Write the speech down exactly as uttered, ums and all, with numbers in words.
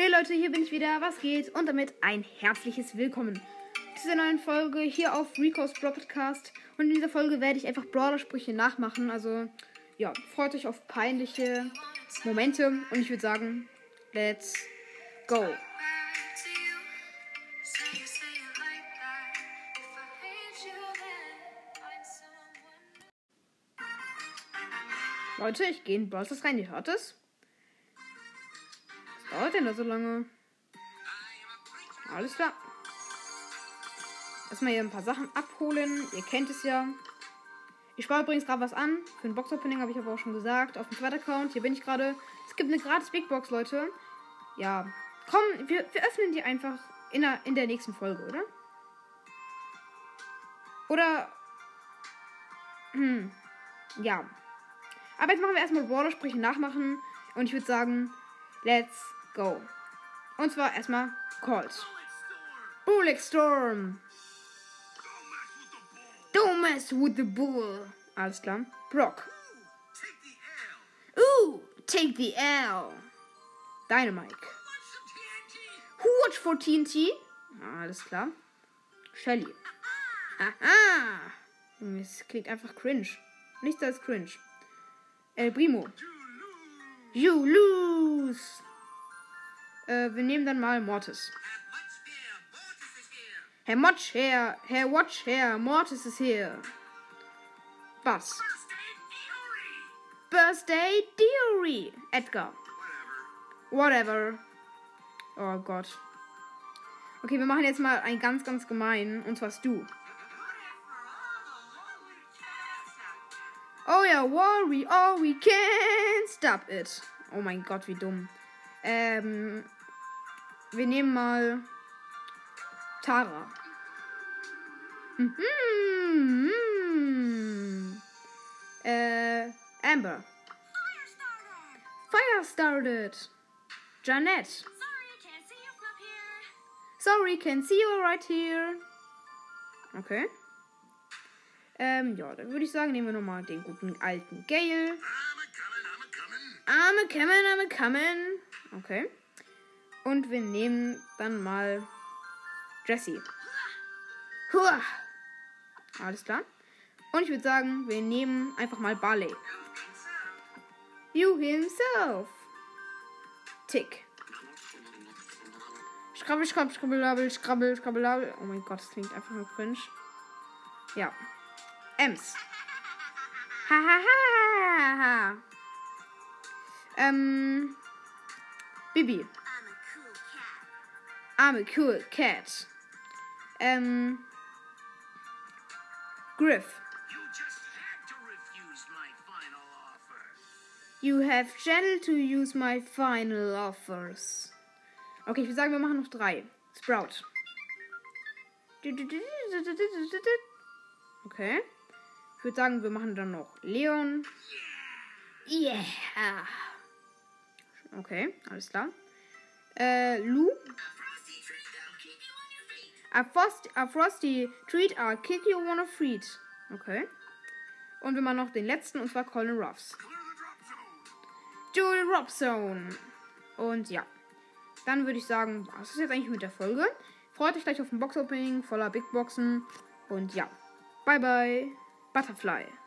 Hey Leute, hier bin ich wieder, was geht? Und damit ein herzliches Willkommen zu dieser neuen Folge hier auf Reco's Broadcast. Und in dieser Folge werde ich einfach Brawler-Sprüche nachmachen. Also, ja, freut euch auf peinliche Momente. Und ich würde sagen, let's go! Leute, ich gehe in Brawlers rein, ihr hört es. Was dauert denn da so lange? Alles klar. Erstmal hier ein paar Sachen abholen. Ihr kennt es ja. Ich spare übrigens gerade was an. Für ein Box-Opening habe ich aber auch schon gesagt. Auf dem Twitter-Account. Hier bin ich gerade. Es gibt eine gratis Big Box, Leute. Ja. Komm, wir, wir öffnen die einfach in der, in der nächsten Folge, oder? Oder. Hm. Ja. Aber jetzt machen wir erstmal Brawler-Sprüche nachmachen. Und ich würde sagen, let's go. Und zwar erstmal Calls. Bullet Storm. Don't mess with the bull. Alles klar. Brock. Ooh, take the L. Dynamite. Who watch for T N T? Alles klar. Shelly. Aha. Es klingt einfach cringe. Nichts als cringe. El Primo. You lose. Äh, wir nehmen dann mal Mortis. Herr Watch here, Herr Watch here, Mortis is here. Was? Birthday Diary. Edgar. Whatever. Whatever. Oh Gott. Okay, wir machen jetzt mal einen ganz, ganz gemeinen. Und zwar Stu. Oh ja, yeah, worry, oh we can't stop it. Oh mein Gott, wie dumm. Ähm, wir nehmen mal Tara. Mm-hmm, mm-hmm. Äh, Amber. Fire started. Janette. Sorry, can't see you right here. Okay. Ähm, ja, dann würde ich sagen, nehmen wir nochmal den guten alten Gale. I'm a coming, I'm a coming. Okay. Und wir nehmen dann mal Jesse. Huah. Alles klar. Und ich würde sagen, wir nehmen einfach mal Barley. You himself. Tick. Schkrabbel, schkrabbel, schkrabbelabel, schkrabbel, schkrabbelabel. Oh mein Gott, das klingt einfach nur cringe. Ja. Ems. Hahaha. ähm. Bibi. I'm a cool cat. Ähm. Griff. You have gentle to use my final offers. Okay, ich würde sagen, wir machen noch drei. Sprout. Okay. Ich würde sagen, wir machen dann noch Leon. Yeah. Okay, alles klar. Äh, Lou. A frosty, a frosty treat, I'll kick you on a feet. Okay. Und wir machen noch den letzten, und zwar Colin Ruffs. Joel Robson. Und ja. Dann würde ich sagen, was ist jetzt eigentlich mit der Folge? Freut euch gleich auf ein Box-Opening voller Big Boxen. Und ja. Bye bye. Butterfly.